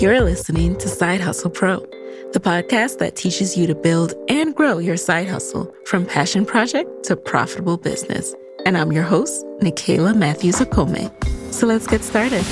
You're listening to Side Hustle Pro, the podcast that teaches you to build and grow your side hustle from passion project to profitable business. And I'm your host, Nikayla Matthews Okome. So let's get started.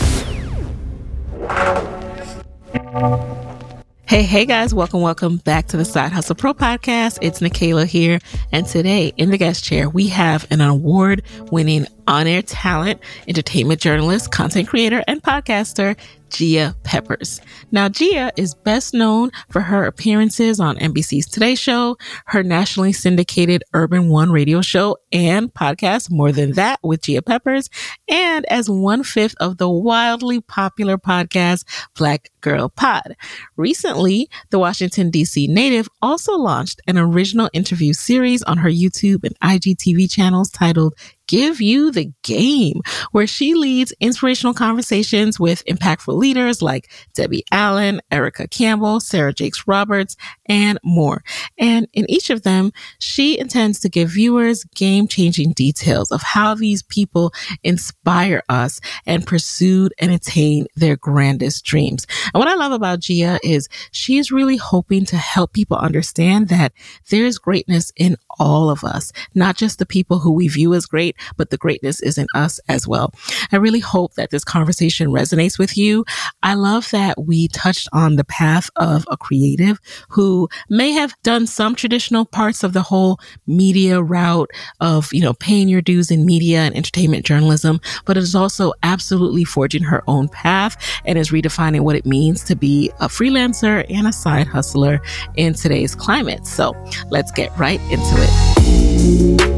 Hey guys, welcome back to the Side Hustle Pro podcast. It's Nikayla here. And today in the guest chair, we have an award-winning on-air talent, entertainment journalist, content creator, and podcaster, Gia Peppers. Now, Gia is best known for her appearances on NBC's Today Show, her nationally syndicated Urban One radio show and podcast, More Than That with Gia Peppers, and as 1/5 of the wildly popular podcast, Black Girl Pod. Recently, the Washington DC native also launched an original interview series on her YouTube and IGTV channels titled Give You the Game, where she leads inspirational conversations with impactful leaders like Debbie Allen, Erica Campbell, Sarah Jakes Roberts, and more. And in each of them, she intends to give viewers game-changing details of how these people inspire us and pursued and attain their grandest dreams. And what I love about Gia is she is really hoping to help people understand that there is greatness in all of us, not just the people who we view as great, but the greatness is in us as well. I really hope that this conversation resonates with you. I love that we touched on the path of a creative who may have done some traditional parts of the whole media route of, paying your dues in media and entertainment journalism, but is also absolutely forging her own path and is redefining what it means to be a freelancer and a side hustler in today's climate. So let's get right into it.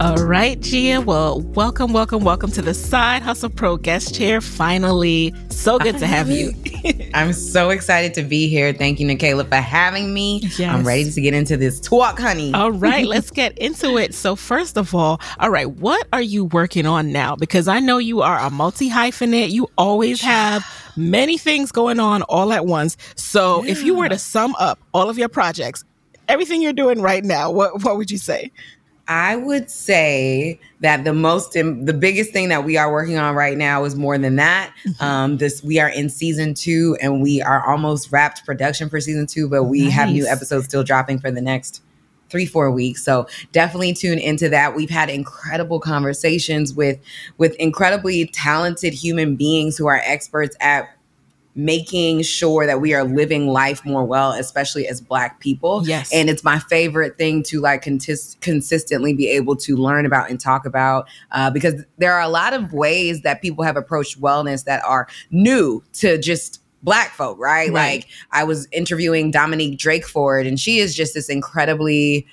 All right, Gia. Well, welcome to the Side Hustle Pro guest chair. Finally, so good to have you. I'm so excited to be here. Thank you, Nikayla, for having me. Yes. I'm ready to get into this talk, honey. All right, let's get into it. So first of all, what are you working on now? Because I know you are a multi-hyphenate. You always have many things going on all at once. So if you were to sum up all of your projects, everything you're doing right now, what would you say? I would say that the biggest thing that we are working on right now is More Than That. Mm-hmm. We are in season 2 and we are almost wrapped production for season 2, but we have new episodes still dropping for the next 3-4 weeks. So definitely tune into that. We've had incredible conversations with incredibly talented human beings who are experts at making sure that we are living life more well, especially as Black people. Yes. And it's my favorite thing to consistently be able to learn about and talk about because there are a lot of ways that people have approached wellness that are new to just Black folk, right? Like I was interviewing Dominique Drakeford and she is just this incredibly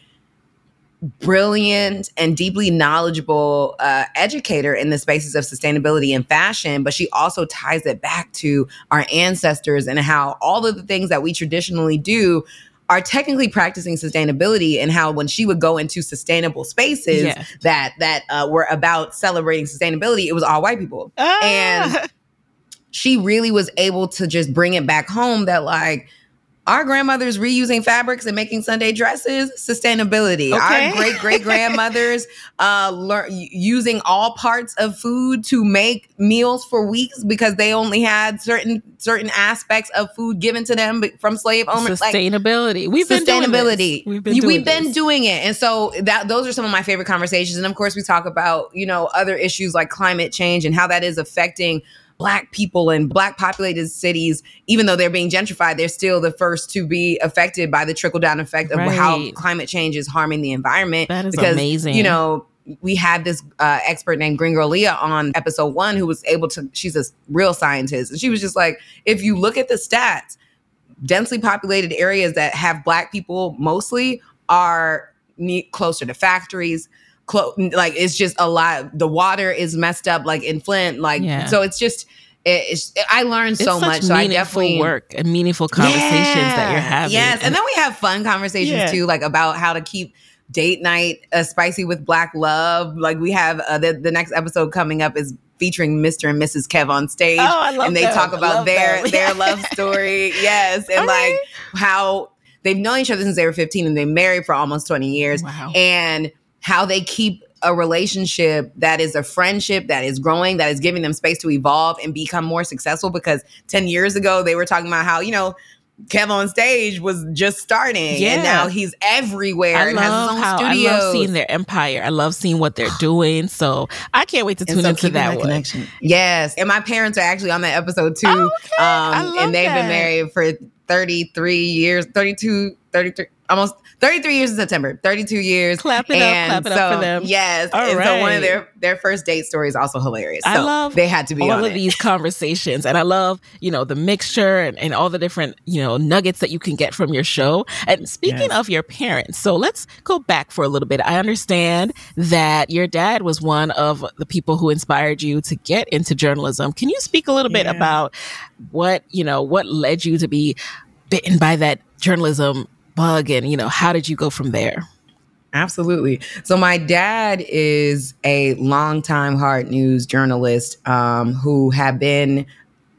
brilliant and deeply knowledgeable educator in the spaces of sustainability and fashion, but she also ties it back to our ancestors and how all of the things that we traditionally do are technically practicing sustainability, and how when she would go into sustainable spaces that were about celebrating sustainability, it was all white people. And she really was able to just bring it back home that our grandmothers reusing fabrics and making Sunday dresses, sustainability. Okay. Our great-great-grandmothers using all parts of food to make meals for weeks because they only had certain aspects of food given to them from slave owners. Sustainability. We've been doing it. And so those are some of my favorite conversations. And of course, we talk about, other issues like climate change and how that is affecting Black people in Black populated cities. Even though they're being gentrified, they're still the first to be affected by the trickle down effect of how climate change is harming the environment. That is amazing. We had this expert named Green Girl Leah on episode 1 who was she's a real scientist. And she was just like, if you look at the stats, densely populated areas that have Black people mostly are closer to factories. It's just a lot. The water is messed up, in Flint. So it's just. I learned so much. So I definitely work and meaningful conversations that you're having. Yes, and then we have fun conversations too, about how to keep date night spicy with Black love. We have the next episode coming up is featuring Mr. and Mrs. Kev on Stage. Oh, I love and they them. Talk about their love story. Yes, and how they've known each other since they were 15 and they married for almost 20 years. Wow. And how they keep a relationship that is a friendship that is growing, that is giving them space to evolve and become more successful. Because 10 years ago, they were talking about how, you know, Kev on Stage was just starting, and now he's everywhere. I and love has his own studio. I love seeing their empire. I love seeing what they're doing. So I can't wait to tune into that one. Connection. Yes, and my parents are actually on that episode too. Oh, okay. And they've been married for 33 years, 32, 33, almost 33 years in September. 32 years. Clap it up for them. Yes, all and right. So one of their first date story is also hilarious. So I love they had to be all of these conversations, and I love, you know, the mixture and all the different, you know, nuggets that you can get from your show. And speaking of your parents, so let's go back for a little bit. I understand that your dad was one of the people who inspired you to get into journalism. Can you speak a little bit about what led you to be bitten by that journalism bug, and, you know, how did you go from there? Absolutely. So my dad is a longtime hard news journalist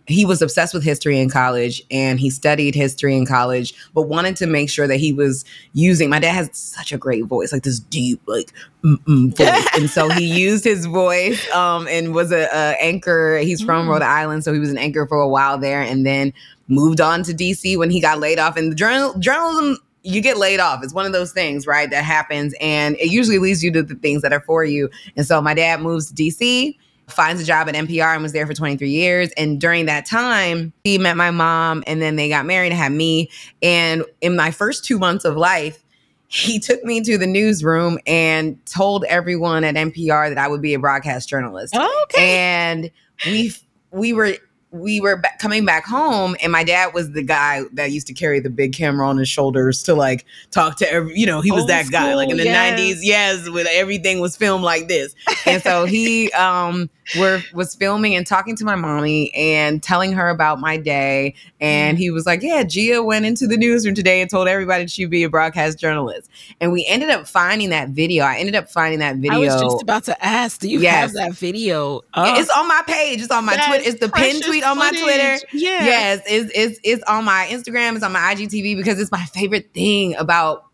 he was obsessed with history in college, and he studied history in college, but wanted to make sure that he was using, my dad has such a great voice, like this deep, like voice. And so he used his voice and was a anchor. He's from Rhode Island. So he was an anchor for a while there, and then moved on to DC when he got laid off. And the journalism, you get laid off. It's one of those things, right, that happens. And it usually leads you to the things that are for you. And so my dad moves to DC, finds a job at NPR, and was there for 23 years. And during that time, he met my mom, and then they got married and had me. And in my first 2 months of life, he took me to the newsroom and told everyone at NPR that I would be a broadcast journalist. Oh, okay. And we were coming back home, and my dad was the guy that used to carry the big camera on his shoulders to like talk to every, you know, he was old that school guy, like in the 90s. Yes. With everything was filmed like this. And so he was filming and talking to my mommy and telling her about my day. And he was like, yeah, Gia went into the newsroom today and told everybody she'd be a broadcast journalist. And we ended up finding that video. I was just about to ask, do you have that video? Oh. It's on my page. It's on my Twitter. It's the pinned tweet on my Twitter. Yeah. Yes. It's on my Instagram. It's on my IGTV, because it's my favorite thing about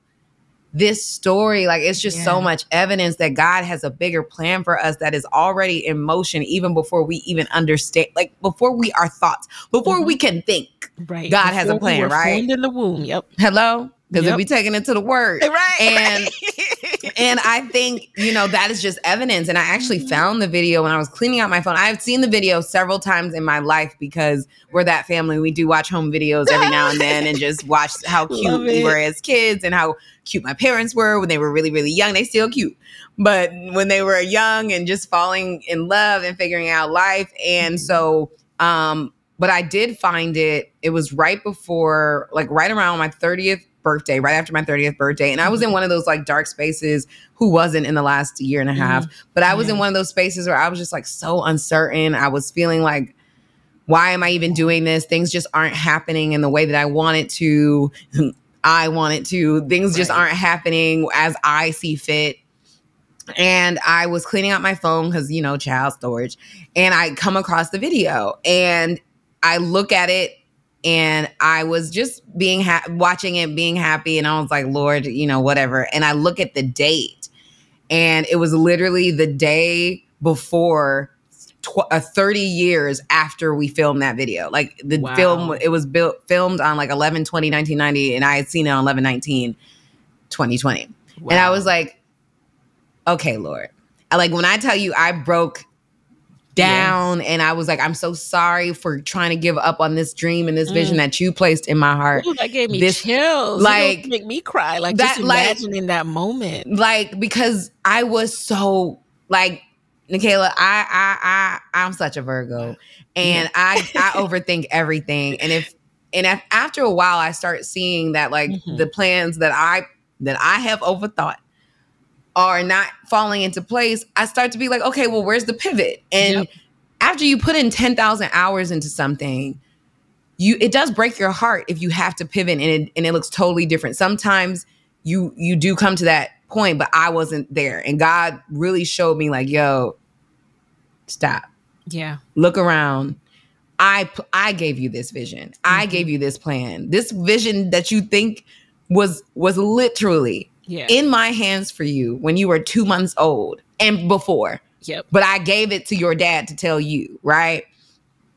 this story. Like, it's just so much evidence that God has a bigger plan for us that is already in motion, even before we even understand, like before we are thoughts, before we can think. Right. God before has a plan, right? In the womb. Yep. Hello? Because if we taking it to the word. Right. And and I think, you know, that is just evidence. And I actually found the video when I was cleaning out my phone. I've seen the video several times in my life, because we're that family. We do watch home videos every now and then, and just watch how cute we were as kids and how cute my parents were when they were really, really young. They still cute. But when they were young and just falling in love and figuring out life. And so, but I did find it. It was right before, like right around my 30th birthday, right after my 30th birthday. And I was in one of those like dark spaces, who wasn't in the last year and a half, but I was in one of those spaces where I was just like so uncertain. I was feeling like, why am I even doing this? Things just aren't happening in the way that I wanted to. Things just aren't happening as I see fit. And I was cleaning out my phone, because, you know, child storage, and I come across the video, and I look at it, and I was just watching it, being happy. And I was like, Lord, you know, whatever. And I look at the date, and it was literally the day before 30 years after we filmed that video. Like the film, it was filmed on like 11/20/1990. And I had seen it on 11/19/2020. Wow. And I was like, okay, Lord. Like when I tell you I broke down, and I was like, I'm so sorry for trying to give up on this dream and this vision that you placed in my heart. Ooh, that gave me chills. Like, make me cry. Like that, just imagining that moment. Like, because I was so like, Nikayla, I'm such a Virgo, and I overthink everything. And after a while, I start seeing that like the plans that I have overthought are not falling into place. I start to be like, okay, well, where's the pivot? And after you put in 10,000 hours into something, it does break your heart if you have to pivot and it looks totally different. Sometimes you do come to that point, but I wasn't there. And God really showed me like, yo, stop. Yeah. Look around. I gave you this vision. I gave you this plan. This vision that you think was literally in my hands for you when you were 2 months old and before. Yep. But I gave it to your dad to tell you, right?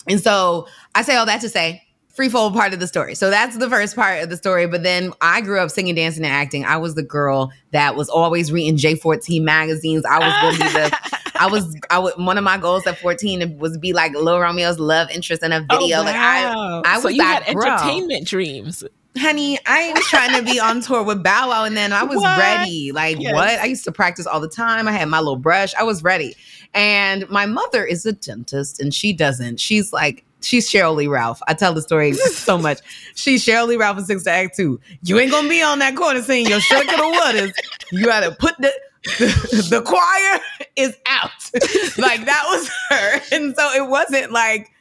And so I say all that to say, threefold part of the story. So that's the first part of the story. But then I grew up singing, dancing, and acting. I was the girl that was always reading J14 magazines. I was going to be the... one of my goals at 14 was be like Lil Romeo's love interest in a video. Oh, wow. Like I so was that girl. Entertainment dreams. Honey, I was trying to be on tour with Bow Wow, and then I was ready. Like, what? I used to practice all the time. I had my little brush. I was ready. And my mother is a dentist, and she doesn't. She's like, she's Cheryl Lee Ralph. I tell the story so much. She's Cheryl Lee Ralph in Six to Act 2. You ain't going to be on that corner singing your shoulda, coulda, wouldas. You got to put the choir is out. Like, that was her. And so it wasn't like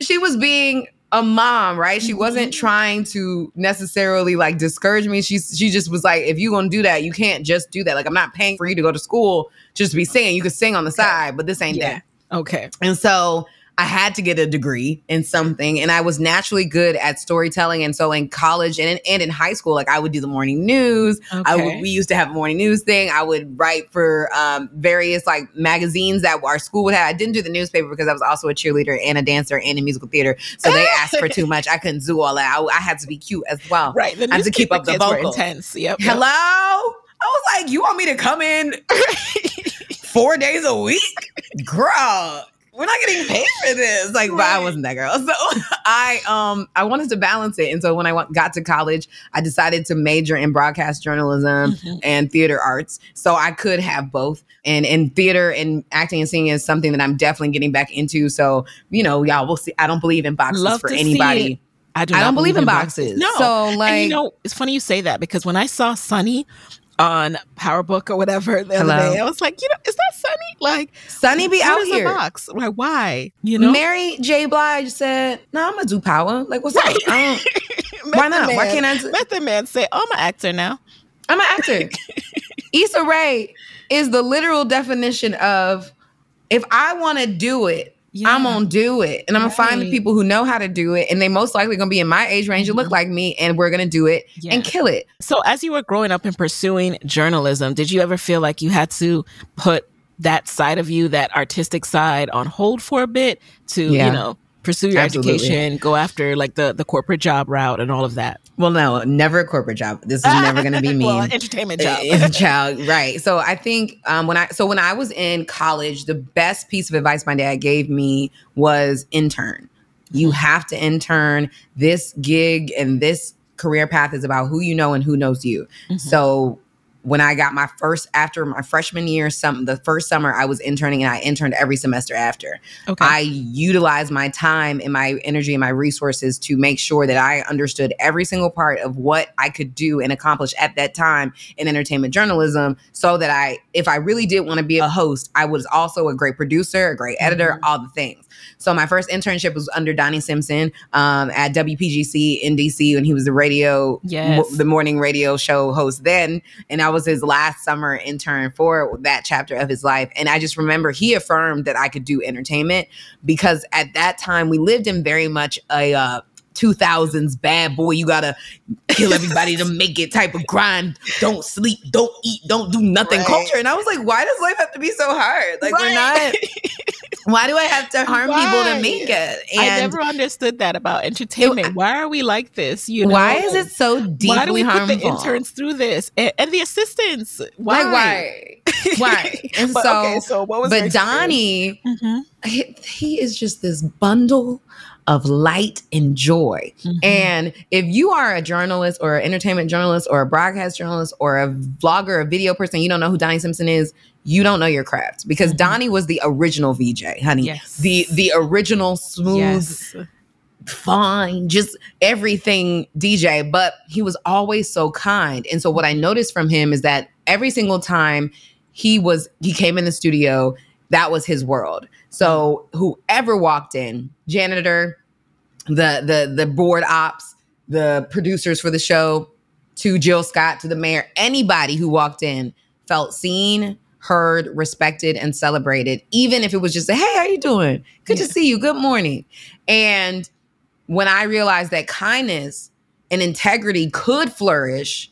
she was being a mom, right? She wasn't trying to necessarily like discourage me. She just was like, if you're gonna do that, you can't just do that. Like, I'm not paying for you to go to school just to be singing. You could sing on the side, but this ain't that. Okay. And so I had to get a degree in something, and I was naturally good at storytelling. And so in college and in high school, like I would do the morning news. Okay. We used to have a morning news thing. I would write for various like magazines that our school would have. I didn't do the newspaper because I was also a cheerleader and a dancer and in musical theater. So they asked for too much. I couldn't do all that. I had to be cute as well. Right. The I had to keep up the vocal. Intense. Yep. Hello? I was like, you want me to come in 4 days a week? Girl. We're not getting paid for this. Like, but I wasn't that girl. So I wanted to balance it. And so when I got to college, I decided to major in broadcast journalism and theater arts. So I could have both. And theater and acting and singing is something that I'm definitely getting back into. So, you know, y'all will see. I don't believe in boxes for anybody. I don't believe in boxes. No. So like, and you know, it's funny you say that because when I saw Sunny on Power Book or whatever the other day, I was like, you know, is that Sunny? Like, Sunny be out here. Box? Like, why? You know, Mary J. Blige said, "No, I'm gonna do Power." Like, what's up? Why not? Man. Why can't I? Method Man said, "Oh, I'm an actor now. I'm an actor." Issa Rae is the literal definition of, if I want to do it, I'm gonna do it, and I'm gonna find the people who know how to do it, and they most likely gonna be in my age range and look like me, and we're gonna do it and kill it. So as you were growing up and pursuing journalism, did you ever feel like you had to put that side of you, that artistic side, on hold for a bit to, you know, pursue your education, go after like the corporate job route and all of that? Well, no, never a corporate job. This is never going to be me. Well, entertainment job. Right. So I think when I was in college, the best piece of advice my dad gave me was intern. You have to intern. This gig and this career path is about who you know and who knows you. Mm-hmm. So when I got my first, after my freshman year, the first summer I was interning, and I interned every semester after. Okay. I utilized my time and my energy and my resources to make sure that I understood every single part of what I could do and accomplish at that time in entertainment journalism, so that if I really did want to be a host, I was also a great producer, a great editor, all the things. So my first internship was under Donnie Simpson at WPGC in DC, when he was the radio, the morning radio show host then. And that was his last summer intern for that chapter of his life. And I just remember he affirmed that I could do entertainment, because at that time we lived in very much a 2000s bad boy, you gotta kill everybody to make it type of grind, don't sleep, don't eat, don't do nothing culture. And I was like, why does life have to be so hard? Like, we're not why do I have to harm people to make it? And I never understood that about entertainment. Why are we like this? You know? Why is it so deeply harmful? Why do we put the interns through this? And the assistants? Why? Like, why? And but, so what was your experience? Donnie, he is just this bundle of light and joy. And if you are a journalist or an entertainment journalist or a broadcast journalist or a vlogger, a video person, you don't know who Donnie Simpson is, you don't know your craft, because Donnie was the original VJ, honey. Yes. The original smooth, fine, just everything DJ, but he was always so kind. And so what I noticed from him is that every single time he came in the studio, that was his world. So whoever walked in, janitor, the board ops, the producers for the show, to Jill Scott, to the mayor, anybody who walked in felt seen, heard, respected, and celebrated, even if it was just a, hey, how you doing? Good to see you. Good morning. And when I realized that kindness and integrity could flourish,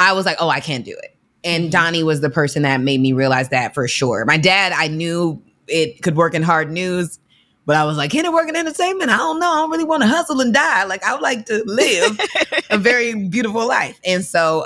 I was like, oh, I can't do it. And Donnie was the person that made me realize that for sure. My dad, I knew it could work in hard news, but I was like, can it work in entertainment? I don't know. I don't really want to hustle and die. Like, I would like to live a very beautiful life. And so,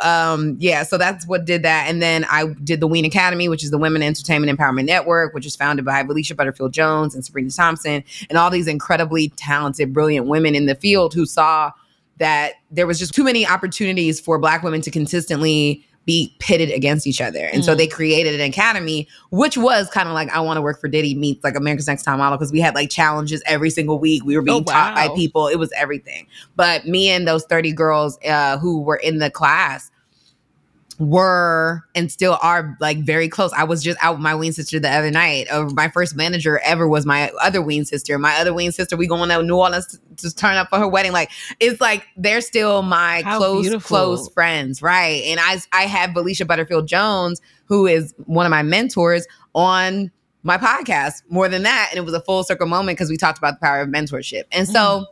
yeah, so that's what did that. And then I did the Ween Academy, which is the Women Entertainment Empowerment Network, which is founded by Alicia Butterfield-Jones and Sabrina Thompson and all these incredibly talented, brilliant women in the field who saw that there was just too many opportunities for Black women to consistently be pitted against each other. And so they created an academy, which was kind of like I Want to Work for Diddy meets like America's Next Top Model, because we had like challenges every single week. We were being taught by people. It was everything. But me and those 30 girls who were in the class were and still are like very close. I was just out with my Ween sister the other night. My first manager ever was my other Ween sister. My other Ween sister, we going to New Orleans to turn up for her wedding. Like, it's like they're still my close friends, right? And I have Alicia Butterfield-Jones, who is one of my mentors, on my podcast, More Than That. And it was a full circle moment because we talked about the power of mentorship. And so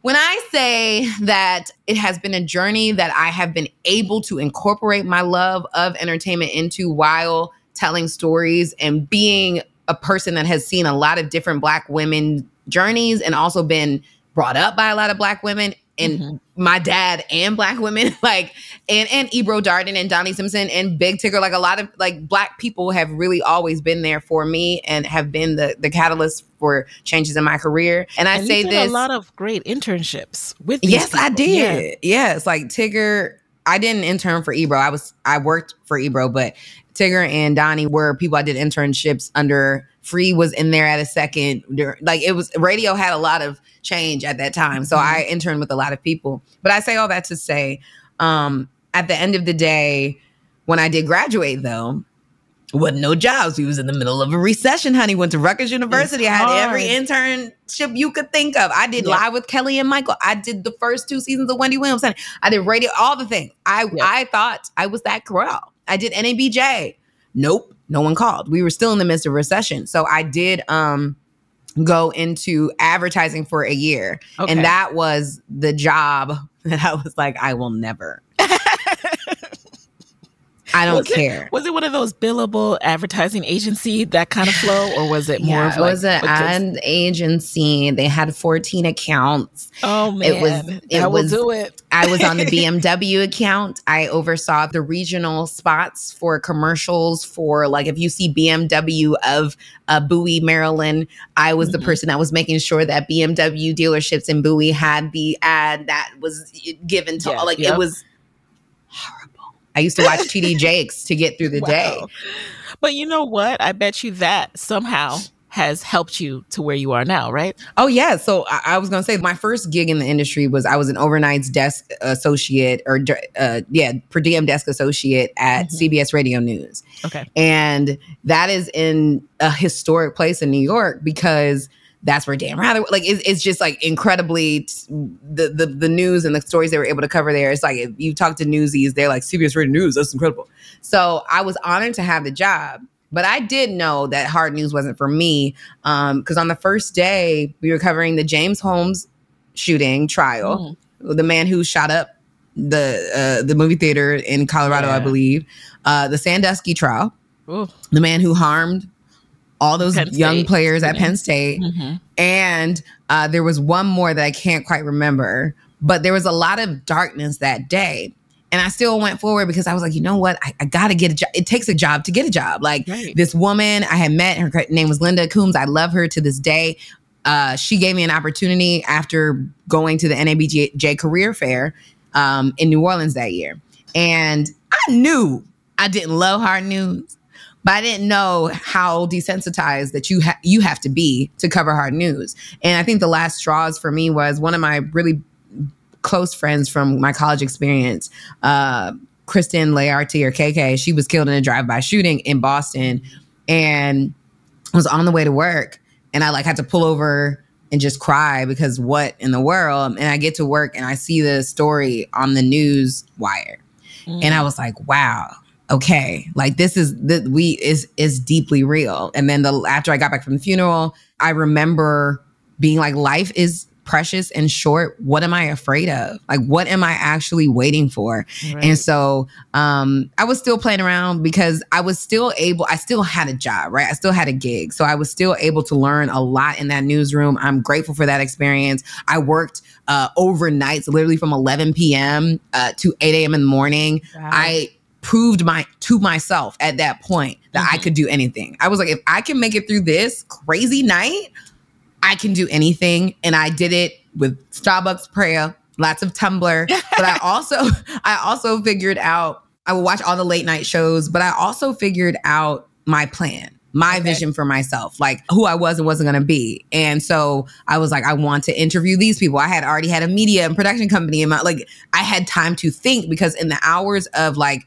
when I say that it has been a journey that I have been able to incorporate my love of entertainment into while telling stories and being a person that has seen a lot of different Black women journeys and also been brought up by a lot of Black women and my dad and Black women, like, and Ebro Darden and Donnie Simpson and Big Tigger, like a lot of like Black people have really always been there for me and have been the catalyst for changes in my career. And I say this, a lot of great internships with these people. I did. Yes, like Tigger, I didn't intern for Ebro. I worked for Ebro, but Tigger and Donnie were people I did internships under. Free was in there at a second. Like, it was, radio had a lot of change at that time. So I interned with a lot of people. But I say all that to say, at the end of the day, when I did graduate though, wasn't no jobs. We was in the middle of a recession, honey. Went to Rutgers University. I had every internship you could think of. I did Live with Kelly and Michael. I did the first 2 seasons of Wendy Williams. Honey. I did radio, all the things. I thought I was that girl. I did NABJ. Nope. No one called. We were still in the midst of recession. So I did go into advertising for a year. Okay. And that was the job that I was like, I will never. I don't care. Was it one of those billable advertising agency, that kind of flow? Or was it more of like... it was an agency. They had 14 accounts. Oh, man. It was. I was on the BMW account. I oversaw the regional spots for commercials for, like, if you see BMW of Bowie, Maryland, I was the person that was making sure that BMW dealerships in Bowie had the ad that was given to all. Like, it was... I used to watch TD Jakes to get through the day. But you know what? I bet you that somehow has helped you to where you are now, right? Oh, yeah. So I was going to say my first gig in the industry was I was an overnights desk associate or, per diem desk associate at CBS Radio News. Okay. And that is in a historic place in New York because that's where Dan Rather, like, it's just like incredibly the news and the stories they were able to cover there. It's like, if you talk to newsies, they're like, CBS Radio News, that's incredible. So I was honored to have the job, but I did know that hard news wasn't for me. Because on the first day, we were covering the James Holmes shooting trial, the man who shot up the movie theater in Colorado, I believe, the Sandusky trial, the man who harmed all those young players at Penn State. And there was one more that I can't quite remember, but there was a lot of darkness that day. And I still went forward because I was like, you know what? I got to get a job. It takes a job to get a job. Like, this woman I had met, her name was Linda Coombs. I love her to this day. She gave me an opportunity after going to the NABJ Career Fair in New Orleans that year. And I knew I didn't love hard news. But I didn't know how desensitized that you have to be to cover hard news. And I think the last straws for me was one of my really close friends from my college experience, Kristen Layarty or KK. She was killed in a drive-by shooting in Boston and was on the way to work. And I like had to pull over and just cry because what in the world? And I get to work and I see the story on the news wire. And I was like, wow. Okay, like this is deeply real. And then after I got back from the funeral, I remember being like, life is precious and short. What am I afraid of? Like, what am I actually waiting for? Right. And so I was still playing around because I was still able, I still had a job, right? I still had a gig. So I was still able to learn a lot in that newsroom. I'm grateful for that experience. I worked overnights, literally from 11 p.m. To 8 a.m. in the morning. Wow. I proved to myself at that point that I could do anything. I was like, if I can make it through this crazy night, I can do anything. And I did it with Starbucks prayer, lots of Tumblr. But I also figured out, I would watch all the late night shows, but I also figured out my plan, my vision for myself, like who I was and wasn't going to be. And so I was like, I want to interview these people. I had already had a media and production company in my, like, I had time to think, because in the hours of like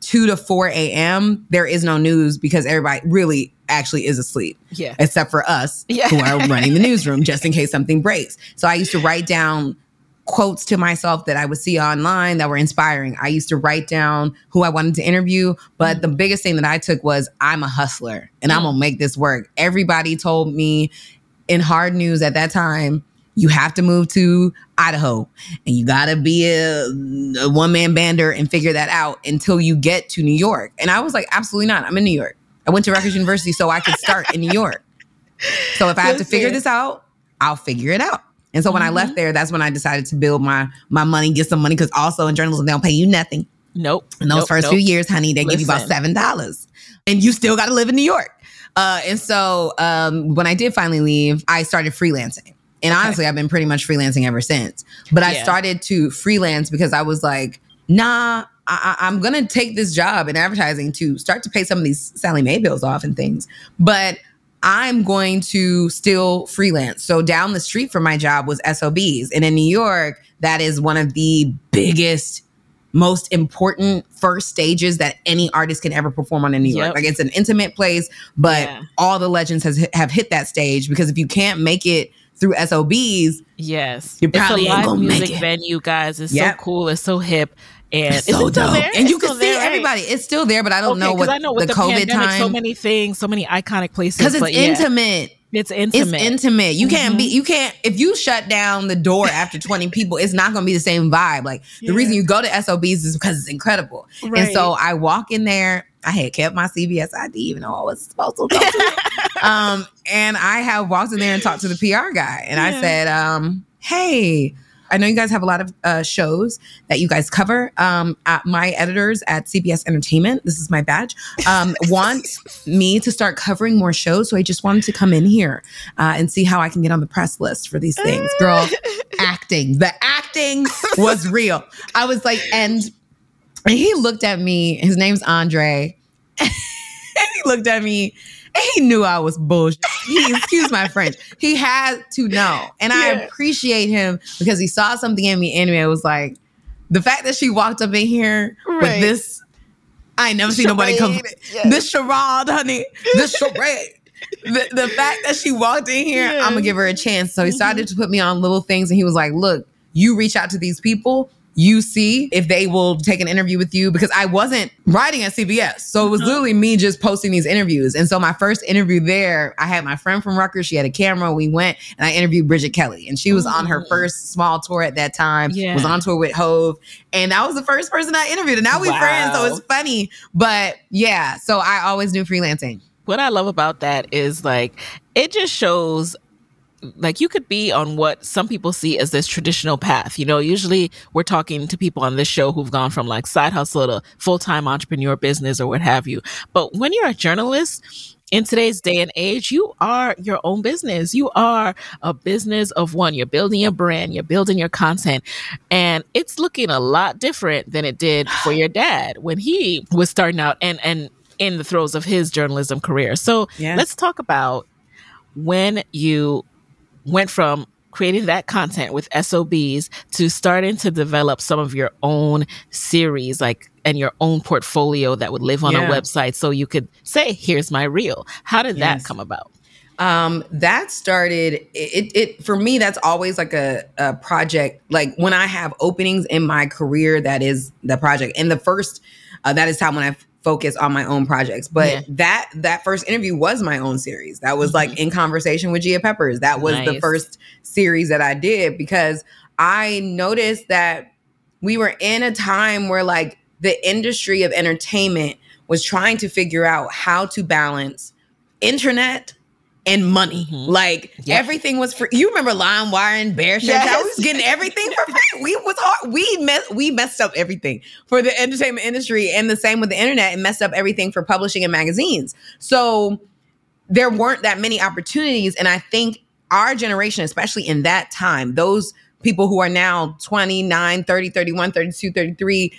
2 to 4 a.m., there is no news because everybody really actually is asleep. Yeah. Except for us who are running the newsroom just in case something breaks. So I used to write down quotes to myself that I would see online that were inspiring. I used to write down who I wanted to interview. But the biggest thing that I took was, I'm a hustler and I'm going to make this work. Everybody told me in hard news at that time, you have to move to Idaho and you got to be a one-man bander and figure that out until you get to New York. And I was like, absolutely not. I'm in New York. I went to Rutgers University so I could start in New York. So if I have to figure this out, I'll figure it out. And so when I left there, that's when I decided to build my money, get some money, because also in journalism, they don't pay you nothing. Nope. In those first few years, honey, they give you about $7 and you still got to live in New York. And so when I did finally leave, I started freelancing. And honestly, I've been pretty much freelancing ever since. But I started to freelance because I was like, nah, I'm going to take this job in advertising to start to pay some of these Sally Mae bills off and things. But I'm going to still freelance. So down the street from my job was SOBs. And in New York, that is one of the biggest, most important first stages that any artist can ever perform on in New York. Like, it's an intimate place, but all the legends have hit that stage, because if you can't make it through SOBs, you're probably it's a live gonna music make it. Venue, guys. It's so cool. It's so hip. And it's so dope. And you can see everybody. It's still there, but I don't know what the COVID pandemic, time. So many things, so many iconic places. Because it's intimate. It's intimate. It's intimate. You can't be, you can't, if you shut down the door after 20 people, it's not going to be the same vibe. Like, the reason you go to SOBs is because it's incredible. Right. And so I walk in there. I had kept my CBS ID, even though I was supposed to talk to it. And I have walked in there and talked to the PR guy. And I said, hey, I know you guys have a lot of shows that you guys cover. My editors at CBS Entertainment, this is my badge, want me to start covering more shows. So I just wanted to come in here and see how I can get on the press list for these things. Girl, acting. The acting was real. I was like, and he looked at me. His name's Andre. And he looked at me. And he knew I was bullshit. He excuse my French. He had to know. And I appreciate him, because he saw something in me anyway. It was like, the fact that she walked up in here with this, I ain't never seen nobody come. This charade, honey. This charade. The fact that she walked in here, I'm going to give her a chance. So he started to put me on little things. And he was like, look, you reach out to these people. You see if they will take an interview with you, because I wasn't writing at CBS. So it was literally me just posting these interviews. And so my first interview there, I had my friend from Rutgers. She had a camera. We went and I interviewed Bridget Kelly, and she was on her first small tour at that time, was on tour with Hove. And that was the first person I interviewed. And now we're friends. So it's funny. But yeah, so I always knew freelancing. What I love about that is, like, it just shows, like, you could be on what some people see as this traditional path. You know, usually we're talking to people on this show who've gone from like side hustle to full-time entrepreneur business or what have you. But when you're a journalist in today's day and age, you are your own business. You are a business of one. You're building your brand, you're building your content. And it's looking a lot different than it did for your dad when he was starting out and in the throes of his journalism career. So let's talk about when you went from creating that content with SOBs to starting to develop some of your own series, like, and your own portfolio that would live on a website so you could say, here's my reel. How did that come about? That started, it for me, that's always like a project. Like, when I have openings in my career, that is the project. And the first, that is time when I focus on my own projects. But that first interview was my own series. That was like In Conversation with Gia Peppers. That was the first series that I did, because I noticed that we were in a time where like the industry of entertainment was trying to figure out how to balance internet and money. Everything was free. You remember LimeWire and Bear Share? Yes. We was getting everything for free. We messed up everything for the entertainment industry, and the same with the internet. It messed up everything for publishing and magazines. So there weren't that many opportunities. And I think our generation, especially in that time, those people who are now 29, 30, 31, 32, 33,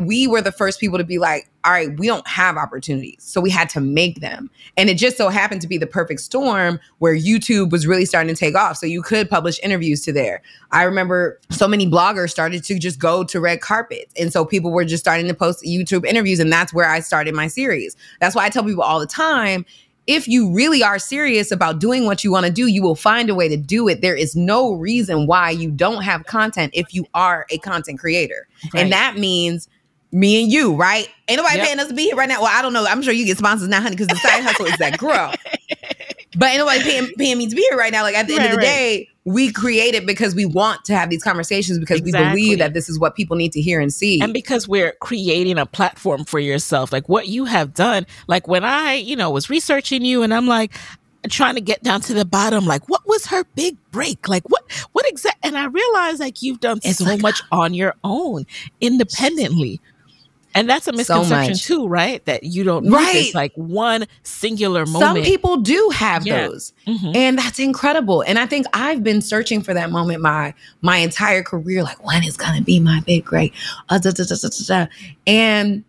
we were the first people to be like, all right, we don't have opportunities. So we had to make them. And it just so happened to be the perfect storm where YouTube was really starting to take off. So you could publish interviews to there. I remember so many bloggers started to just go to red carpets. And so people were just starting to post YouTube interviews. And that's where I started my series. That's why I tell people all the time, if you really are serious about doing what you want to do, you will find a way to do it. There is no reason why you don't have content if you are a content creator. Right. And that means me and you, right? Ain't nobody paying us to be here right now. Well, I don't know. I'm sure you get sponsors now, honey, because the side hustle is that girl. But ain't nobody paying me to be here right now. Like at the end of the day, we create it because we want to have these conversations, because we believe that this is what people need to hear and see. And because we're creating a platform for yourself, like what you have done. Like when I, was researching you and I'm like trying to get down to the bottom, like what was her big break? Like what exactly? And I realized like you've done so much on your own independently. And that's a misconception too, right? That you don't need this like one singular moment. Some people do have those. Mm-hmm. And that's incredible. And I think I've been searching for that moment my entire career. Like, when is going to be my big break? And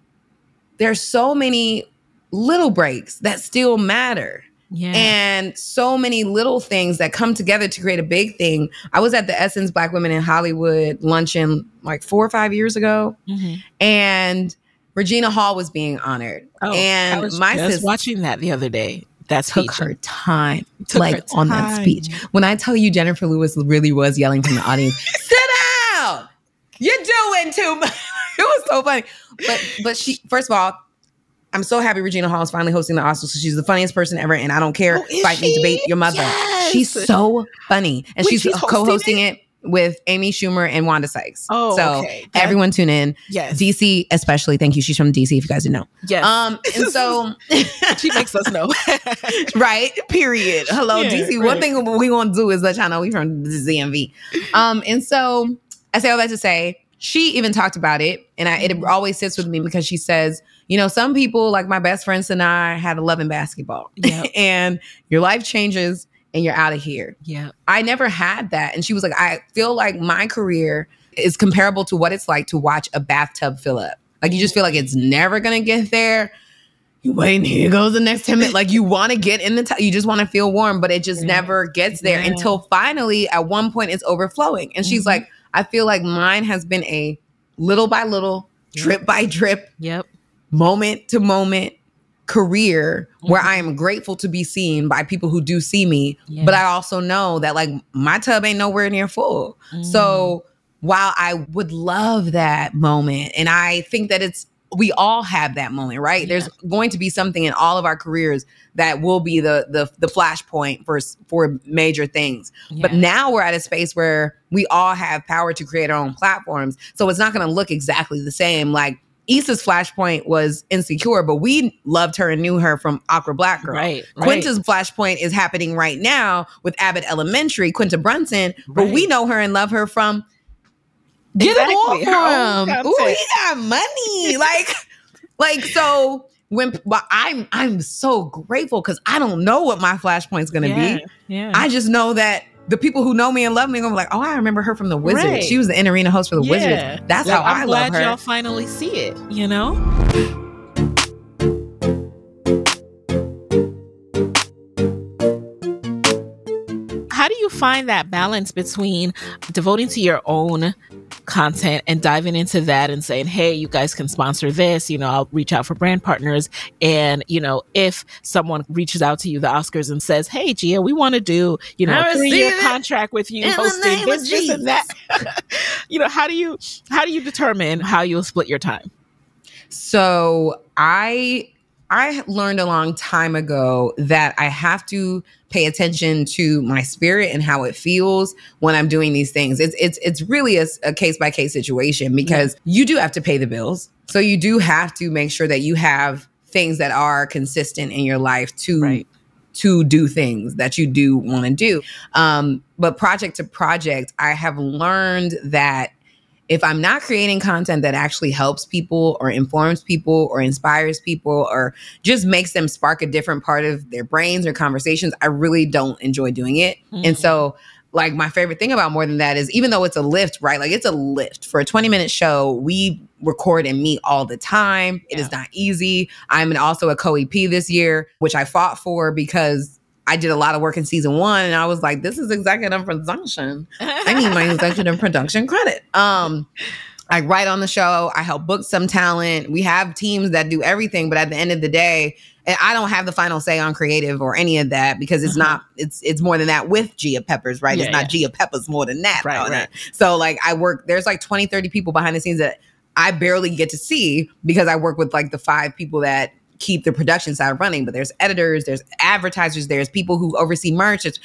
there's so many little breaks that still matter. Yeah. And so many little things that come together to create a big thing. I was at the Essence Black Women in Hollywood luncheon like 4 or 5 years ago. Mm-hmm. And Regina Hall was being honored. Oh, and I was watching that the other day. That took her time, on that speech. When I tell you Jennifer Lewis really was yelling from the audience, sit down! You're doing too much. It was so funny. But she, first of all, I'm so happy Regina Hall is finally hosting the Oscars. So she's the funniest person ever, and I don't care. Fight me, debate your mother. Yes. She's so funny, and she's co-hosting it with Amy Schumer and Wanda Sykes. Oh, so everyone tune in. Yes, DC especially. Thank you. She's from DC. If you guys didn't know. Yes. And so she makes us know. Right. Period. Hello, DC. Right. One thing we want to do is let y'all know we from the DMV. And so I say all that to say, she even talked about it, and it always sits with me because she says, some people, like my best friends and I, had a love in basketball. Yep. And your life changes and you're out of here. Yeah, I never had that. And she was like, I feel like my career is comparable to what it's like to watch a bathtub fill up. Like you just feel like it's never going to get there. You wait, and here goes the next 10 minutes. Like you want to get in the tub. You just want to feel warm, but it just never gets there until finally at one point it's overflowing. And she's like, I feel like mine has been a little by little, drip by drip, moment to moment career where I am grateful to be seen by people who do see me. Yeah. But I also know that like my tub ain't nowhere near full. Mm. So while I would love that moment, and I think that we all have that moment, right? Yeah. There's going to be something in all of our careers that will be the flashpoint for major things. Yeah. But now we're at a space where we all have power to create our own platforms. So it's not going to look exactly the same. Like Issa's flashpoint was Insecure, but we loved her and knew her from Aqua Black Girl. Right. Quinta's flashpoint is happening right now with Abbott Elementary, Quinta Brunson, but we know her and love her from... Get it all from him. Ooh, he got money. So I'm so grateful because I don't know what my flashpoint's gonna be. Yeah. I just know that the people who know me and love me are gonna be like, oh, I remember her from The Wizards. Right. She was the in-arena host for The Wizards. That's how I love her. I'm glad y'all finally see it, How do you find that balance between devoting to your own content and diving into that and saying, hey, you guys can sponsor this, I'll reach out for brand partners, and if someone reaches out to you, the Oscars, and says, hey Gia, we want to do a 3-year contract with you hosting this and that. How do you determine how you'll split your time? So I learned a long time ago that I have to pay attention to my spirit and how it feels when I'm doing these things. It's really a case-by-case situation, because you do have to pay the bills. So you do have to make sure that you have things that are consistent in your life to do things that you do want to do. But project to project, I have learned that if I'm not creating content that actually helps people or informs people or inspires people or just makes them spark a different part of their brains or conversations, I really don't enjoy doing it. Mm-hmm. And so, like, my favorite thing about More Than That is, even though it's a lift, right? Like, it's a lift. For a 20-minute show, we record and meet all the time. Yeah. It is not easy. I'm also a co-EP this year, which I fought for because I did a lot of work in season one, and I was like, this is executive production. I need my executive production credit. I write on the show. I help book some talent. We have teams that do everything, but at the end of the day, I don't have the final say on creative or any of that, because it's not, it's More Than That with Gia Peppers, right? Yeah, it's not Gia Peppers More Than That. Right. So, like, I work, there's like 20, 30 people behind the scenes that I barely get to see, because I work with like the 5 people that keep the production side running, but there's editors, there's advertisers, there's people who oversee merch, there's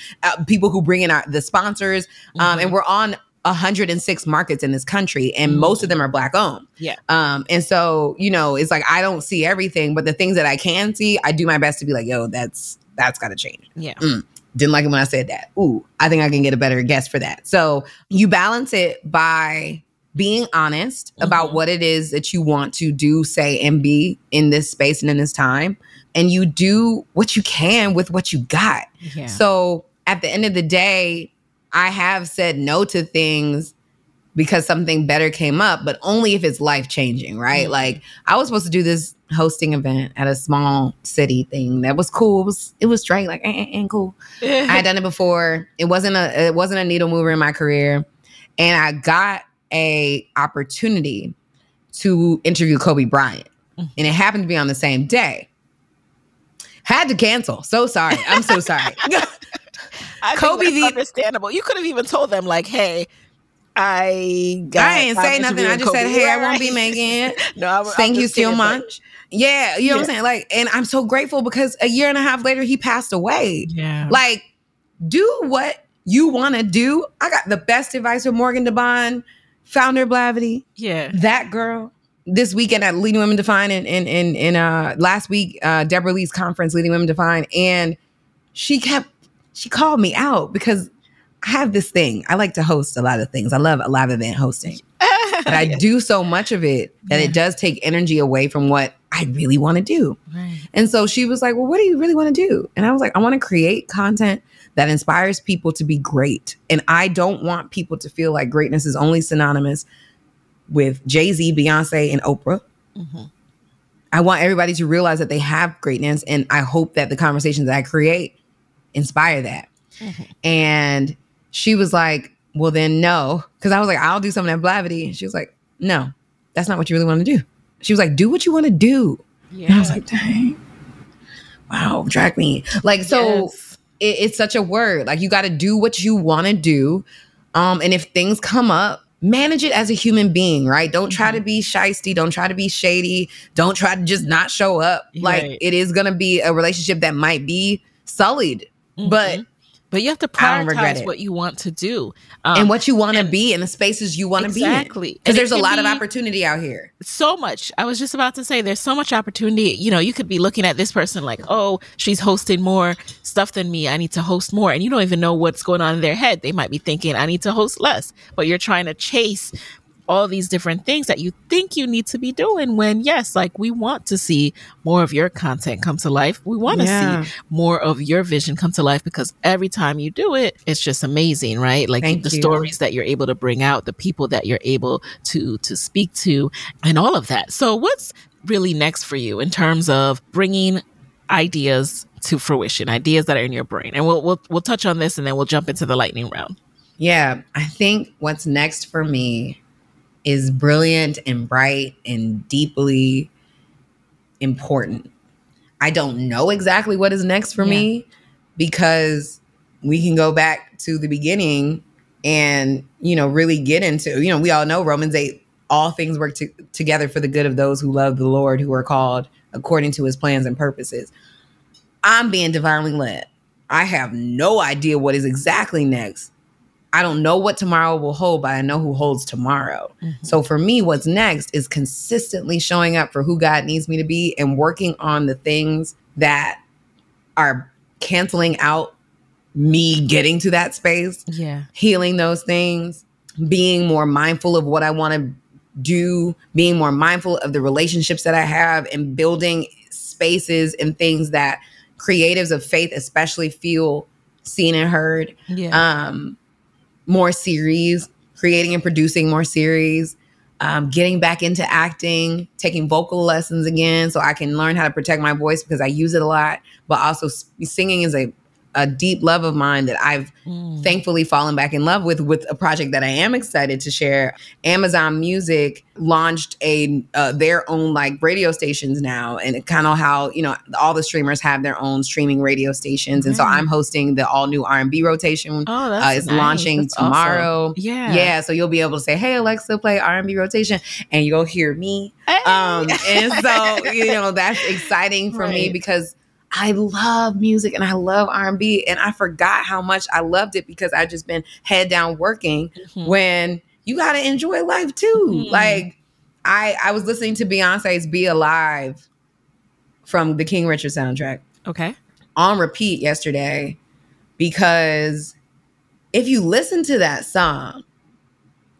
people who bring in the sponsors. And we're on 106 markets in this country, and most of them are Black owned. Yeah. And so, you know, it's like, I don't see everything, but the things that I can see, I do my best to be like, yo, that's got to change. Yeah. Didn't like it when I said that. Ooh, I think I can get a better guess for that. So you balance it by being honest about what it is that you want to do, say, and be in this space and in this time. And you do what you can with what you got. Yeah. So at the end of the day, I have said no to things because something better came up, but only if it's life-changing, right? Mm-hmm. Like, I was supposed to do this hosting event at a small city thing that was cool. It was straight, like, cool. I had done it before. It wasn't a needle mover in my career. And I got a opportunity to interview Kobe Bryant. And it happened to be on the same day. Had to cancel. So sorry. I'm so sorry. I Kobe, think that's understandable. You could have even told them, like, hey, I didn't say nothing. I just said, hey, right. I won't be making it. Thank you so much. Yeah. You know what I'm saying? Like, and I'm so grateful, because a year and a half later, he passed away. Yeah. Like, do what you want to do. I got the best advice from Morgan DeBond, founder of Blavity. Yeah. That girl. This weekend at Leading Women Define, and last week, Deborah Lee's conference, Leading Women Define. And she called me out, because I have this thing. I like to host a lot of things. I love a live event hosting. But I do so much of it that it does take energy away from what I really want to do. Right. And so she was like, well, what do you really want to do? And I was like, I want to create content that inspires people to be great. And I don't want people to feel like greatness is only synonymous with Jay-Z, Beyonce, and Oprah. Mm-hmm. I want everybody to realize that they have greatness, and I hope that the conversations that I create inspire that. Mm-hmm. And she was like, well, then no. Because I was like, I'll do something at Blavity. And she was like, no, that's not what you really want to do. She was like, do what you want to do. Yeah. And I was like, dang. Wow, drag me. Like, so... Yes. It's such a word. Like, you got to do what you want to do. And if things come up, manage it as a human being, right? Don't try to be shysty. Don't try to be shady. Don't try to just not show up. Like, it is going to be a relationship that might be sullied. But you have to prioritize what you want to do. And what you want to be in the spaces you want to be in. Exactly. Because there's a lot of opportunity out here. So much. I was just about to say, there's so much opportunity. You know, you could be looking at this person like, oh, she's hosting more stuff than me. I need to host more. And you don't even know what's going on in their head. They might be thinking, I need to host less. But you're trying to chase all these different things that you think you need to be doing, when, yes, like, we want to see more of your content come to life. We want to see more of your vision come to life, because every time you do it, it's just amazing, right? Like, the stories that you're able to bring out, the people that you're able to speak to, and all of that. So what's really next for you in terms of bringing ideas to fruition, ideas that are in your brain? And we'll touch on this, and then we'll jump into the lightning round. Yeah. I think what's next for me is brilliant and bright and deeply important. I don't know exactly what is next for me, because we can go back to the beginning and, you know, really get into, you know, we all know Romans 8 all things work together for the good of those who love the Lord, who are called according to his plans and purposes. I'm being divinely led. I have no idea what is exactly next. I don't know what tomorrow will hold, but I know who holds tomorrow. Mm-hmm. So for me, what's next is consistently showing up for who God needs me to be and working on the things that are canceling out me getting to that space, healing those things, being more mindful of what I want to do, being more mindful of the relationships that I have, and building spaces and things that creatives of faith especially feel seen and heard. More series, creating and producing more series, getting back into acting, taking vocal lessons again so I can learn how to protect my voice because I use it a lot. But also singing is a deep love of mine that I've thankfully fallen back in love with a project that I am excited to share. Amazon Music launched their own like radio stations now, and kind of how, you know, all the streamers have their own streaming radio stations. And so I'm hosting the all new R&B rotation. Oh, that's it's nice. Launching that's tomorrow. Awesome. Yeah. So you'll be able to say, "Hey Alexa, play R&B rotation," and you'll hear me. Hey. And so, you know, that's exciting for me because I love music and I love R&B, and I forgot how much I loved it because I just been head down working when you got to enjoy life too. Like I was listening to Beyonce's Be Alive from the King Richard soundtrack. Okay. On repeat yesterday, because if you listen to that song,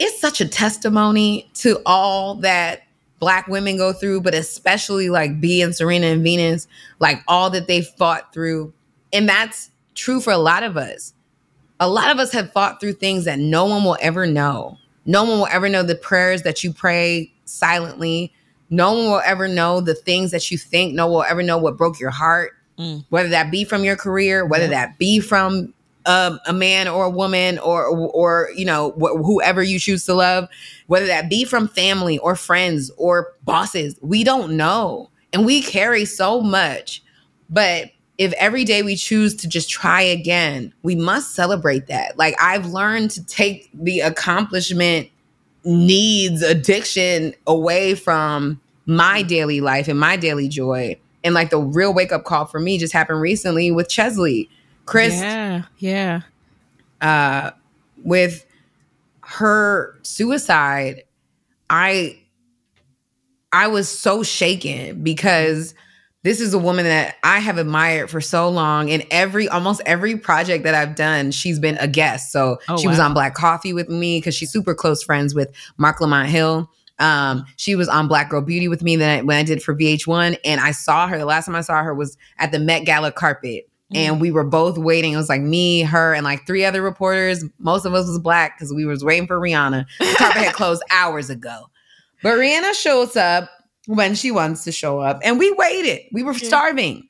it's such a testimony to all that Black women go through, but especially like Bea and Serena and Venus, like all that they fought through. And that's true for a lot of us. A lot of us have fought through things that no one will ever know. No one will ever know the prayers that you pray silently. No one will ever know the things that you think. No one will ever know what broke your heart, whether that be from your career, whether that be from a man or a woman or you know, whoever you choose to love, whether that be from family or friends or bosses. We don't know. And we carry so much. But if every day we choose to just try again, we must celebrate that. Like, I've learned to take the accomplishment needs addiction away from my daily life and my daily joy. And like the real wake up call for me just happened recently with Chesley. Chris, with her suicide, I was so shaken because this is a woman that I have admired for so long. In almost every project that I've done, she's been a guest. So she was on Black Coffee with me because she's super close friends with Mark Lamont Hill. She was on Black Girl Beauty with me when I did for VH1, and I saw her. The last time I saw her was at the Met Gala carpet. And we were both waiting. It was like me, her, and like three other reporters. Most of us was Black because we was waiting for Rihanna. The carpet had closed hours ago. But Rihanna shows up when she wants to show up. And we waited. We were starving.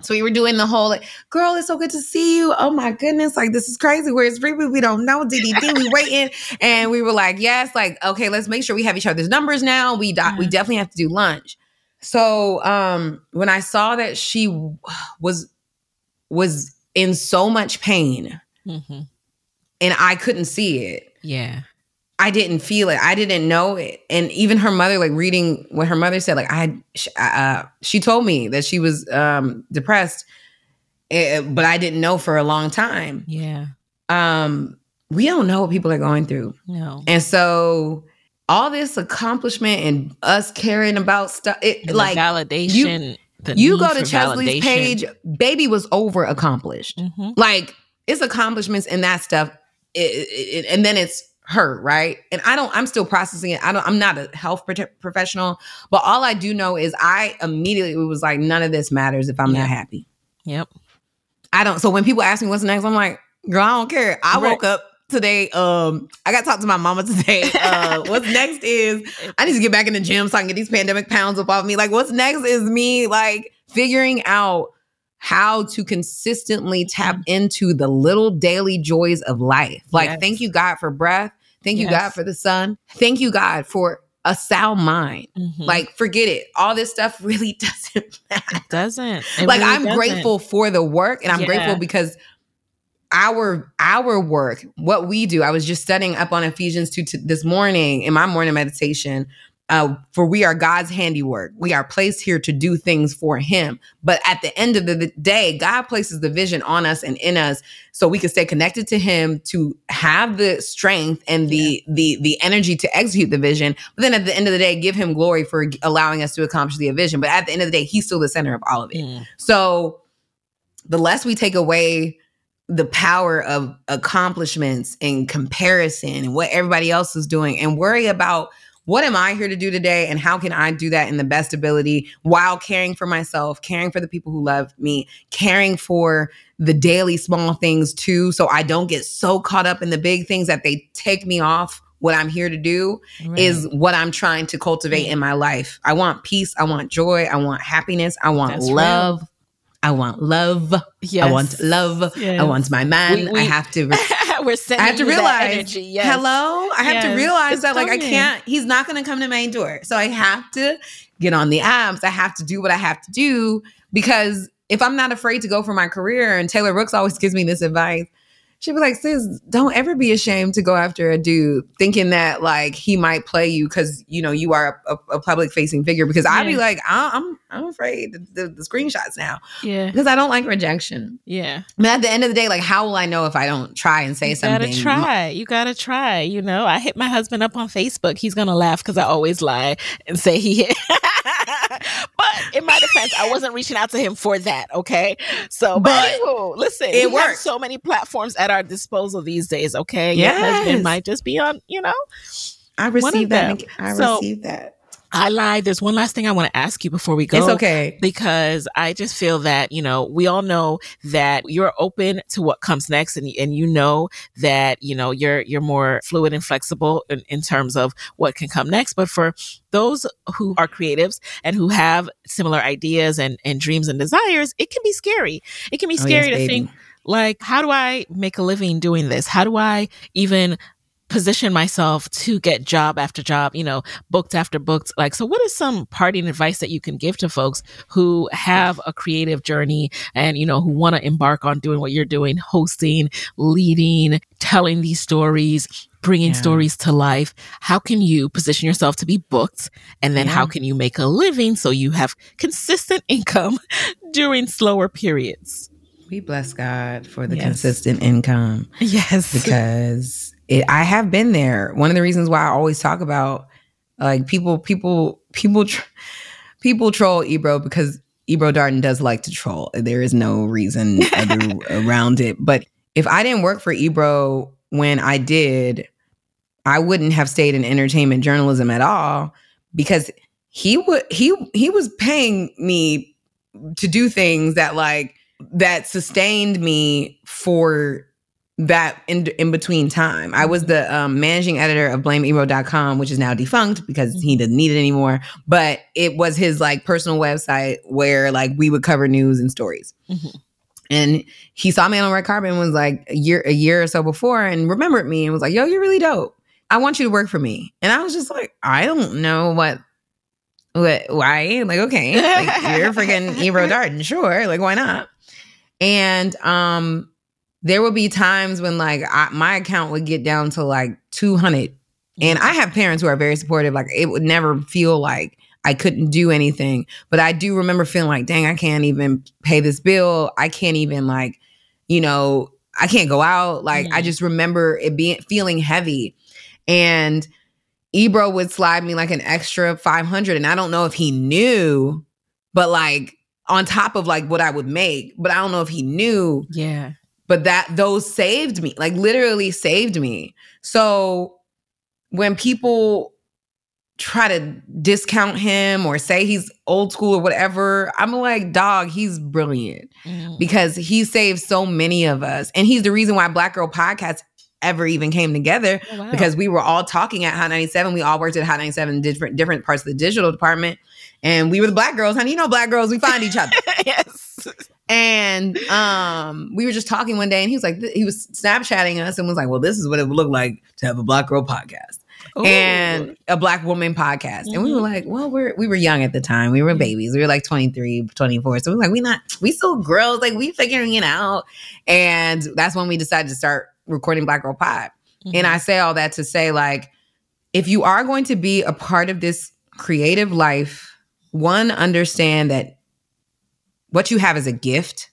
So we were doing the whole, like, "Girl, it's so good to see you. Oh, my goodness. Like, this is crazy. Where's Reba? We don't know. DDD, we waiting." And we were like, yes. Like, okay, let's make sure we have each other's numbers now. We definitely have to do lunch. So when I saw that she was in so much pain and I couldn't see it. Yeah. I didn't feel it. I didn't know it. And even her mother, like reading what her mother said, like she told me that she was depressed, but I didn't know for a long time. Yeah. We don't know what people are going through. No. And so all this accomplishment and us caring about stuff, it like validation. You go to Chesley's page, baby was over accomplished. Like, it's accomplishments and that stuff. And then it's her, right? And I'm still processing it. I'm not a health professional, but all I do know is I immediately was like, none of this matters if I'm not happy. Yep. So when people ask me what's next, I'm like, girl, I don't care. I woke up today. I got to talk to my mama today. What's next is I need to get back in the gym so I can get these pandemic pounds up off me. Like, what's next is me like figuring out how to consistently tap into the little daily joys of life. Like, thank you God for breath. Thank you God for the sun. Thank you God for a sound mind. Like, forget it. All this stuff really doesn't matter. It doesn't. It like really I'm grateful for the work, and I'm grateful because our work, what we do. I was just studying up on Ephesians 2 this morning in my morning meditation. For we are God's handiwork. We are placed here to do things for him. But at the end of the day, God places the vision on us and in us so we can stay connected to him, to have the strength and the energy to execute the vision. But then at the end of the day, give him glory for allowing us to accomplish the vision. But at the end of the day, he's still the center of all of it. Mm. So the less we take away the power of accomplishments and comparison and what everybody else is doing and worry about, what am I here to do today? And how can I do that in the best ability while caring for myself, caring for the people who love me, caring for the daily small things too, so I don't get so caught up in the big things that they take me off what I'm here to do, right, is what I'm trying to cultivate in my life. I want peace. I want joy. I want happiness. I want love. Real. I want love. Yes. I want love. Yes. I want my man. I have to... I have to realize, energy. Yes. Hello? I have to realize it's that coming. Like I can't, he's not going to come to my door. So I have to get on the apps. I have to do what I have to do, because if I'm not afraid to go for my career, and Taylor Rooks always gives me this advice, she'd be like, sis, don't ever be ashamed to go after a dude thinking that like he might play you because, you know, you are a public facing figure. Because I'd be like, I'm afraid the screenshots now. Yeah. Because I don't like rejection. Yeah. But at the end of the day, like, how will I know if I don't try and say something? You gotta try. You know, I hit my husband up on Facebook. He's gonna laugh because I always lie and say he hit. But in my defense, I wasn't reaching out to him for that. Okay. So, but listen, it we have so many platforms at our disposal these days. Okay. Yes. Your husband might just be on, you know, I received that. I lied. There's one last thing I want to ask you before we go. It's okay. Because I just feel that, you know, we all know that you're open to what comes next, and you know that, you know, you're more fluid and flexible in terms of what can come next. But for those who are creatives and who have similar ideas and dreams and desires, it can be scary. It can be scary to think like, how do I make a living doing this? How do I even position myself to get job after job, you know, booked after booked? Like, so what is some parting advice that you can give to folks who have a creative journey and, you know, who want to embark on doing what you're doing, hosting, leading, telling these stories, bringing stories to life? How can you position yourself to be booked? And then how can you make a living so you have consistent income during slower periods? We bless God for the consistent income. Yes. Because... I have been there. One of the reasons why I always talk about like people troll Ebro, because Ebro Darden does like to troll. There is no reason around it. But if I didn't work for Ebro when I did, I wouldn't have stayed in entertainment journalism at all, because he was paying me to do things that like that sustained me for that in between time. I was the managing editor of blameebro.com, which is now defunct because he didn't need it anymore. But it was his like personal website where like we would cover news and stories. Mm-hmm. And he saw me on Red Carpet and was like a year or so before and remembered me and was like, yo, you're really dope. I want you to work for me. And I was just like, I don't know what why? Like, okay, like, you're freaking Ebro Darden. Sure. Like, why not? And, there would be times when like my account would get down to like 200. And I have parents who are very supportive. Like it would never feel like I couldn't do anything. But I do remember feeling like, dang, I can't even pay this bill. I can't even like, you know, I can't go out. Like I just remember it feeling heavy. And Ebro would slide me like an extra 500. And I don't know if he knew, but like on top of like what I would make, but I don't know if he knew. Yeah. But those saved me, like literally saved me. So when people try to discount him or say he's old school or whatever, I'm like, dog, he's brilliant because he saved so many of us. And he's the reason why Black Girl Podcast ever even came together, because we were all talking at Hot 97. We all worked at Hot 97, different parts of the digital department. And we were the Black girls, honey. You know, Black girls, we find each other. Yes. And we were just talking one day, and he was like, he was Snapchatting us and was like, well, this is what it would look like to have a Black Girl Podcast. Ooh. And a Black woman podcast. Mm-hmm. And we were like, well, we were young at the time. We were babies. We were like 23, 24. So we were like, we still girls. Like, we figuring it out. And that's when we decided to start recording Black Girl Pod. Mm-hmm. And I say all that to say, like, if you are going to be a part of this creative life, one, understand that what you have is a gift.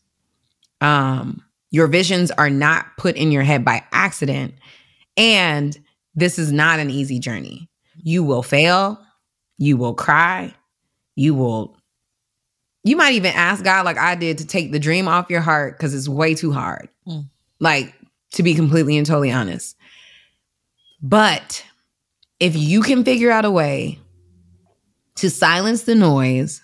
Your visions are not put in your head by accident. And this is not an easy journey. You will fail. You will cry. You might even ask God, like I did, to take the dream off your heart because it's way too hard. Mm. Like, to be completely and totally honest. But if you can figure out a way to silence the noise,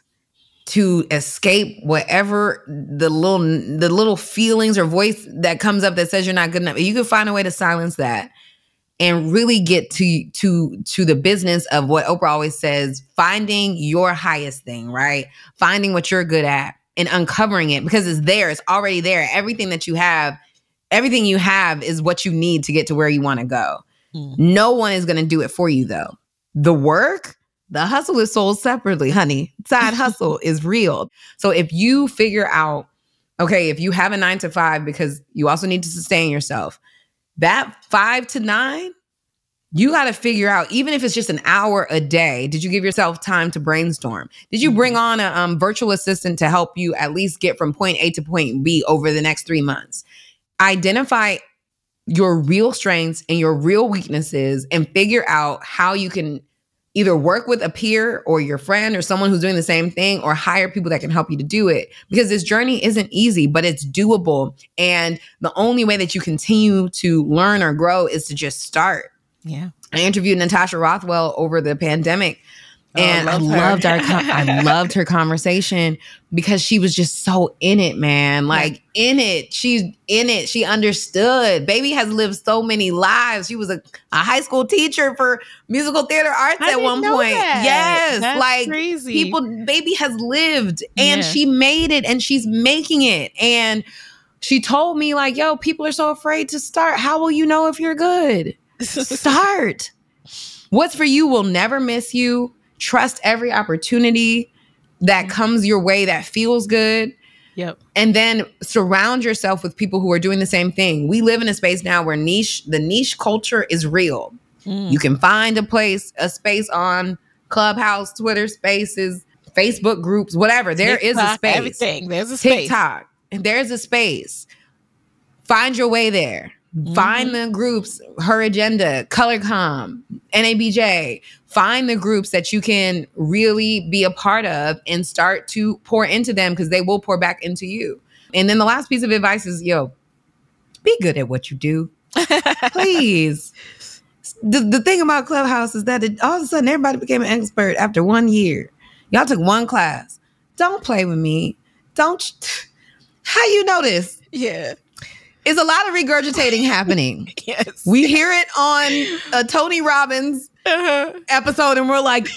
to escape whatever the little feelings or voice that comes up that says you're not good enough, you can find a way to silence that and really get to the business of what Oprah always says, finding your highest thing, right? Finding what you're good at and uncovering it, because it's there. It's already there. Everything you have is what you need to get to where you want to go. Mm. No one is going to do it for you, though. The work, the hustle is sold separately, honey. Side hustle is real. So if you figure out, okay, if you have a 9 to 5, because you also need to sustain yourself, that 5 to 9, you got to figure out, even if it's just an hour a day, did you give yourself time to brainstorm? Did you bring on a virtual assistant to help you at least get from point A to point B over the next 3 months? Identify your real strengths and your real weaknesses and figure out how you can either work with a peer or your friend or someone who's doing the same thing, or hire people that can help you to do it, because this journey isn't easy, but it's doable. And the only way that you continue to learn or grow is to just start. Yeah. I interviewed Natasha Rothwell over the pandemic. And I loved her conversation, because she was just so in it, man. Like, in it. She's in it. She understood. Baby has lived so many lives. She was a high school teacher for musical theater arts at one point. That. Yes. That's like crazy. Baby has lived, and she made it, and she's making it. And she told me, like, yo, people are so afraid to start. How will you know if you're good? Start. What's for you will never miss you. Trust every opportunity that comes your way that feels good. Yep. And then surround yourself with people who are doing the same thing. We live in a space now where the niche culture is real. Mm. You can find a space on Clubhouse, Twitter Spaces, Facebook groups, whatever. There TikTok, is a space. Everything. There's a space. TikTok. There's a space. Find your way there. Mm-hmm. Find the groups, Her Agenda, ColorCom, NABJ. Find the groups that you can really be a part of and start to pour into them, because they will pour back into you. And then the last piece of advice is, yo, be good at what you do. Please. The thing about Clubhouse is that all of a sudden everybody became an expert after 1 year. Y'all took one class. Don't play with me. How you know this? Yeah. It's a lot of regurgitating happening. Yes. We hear it on a Tony Robbins episode, and we're like,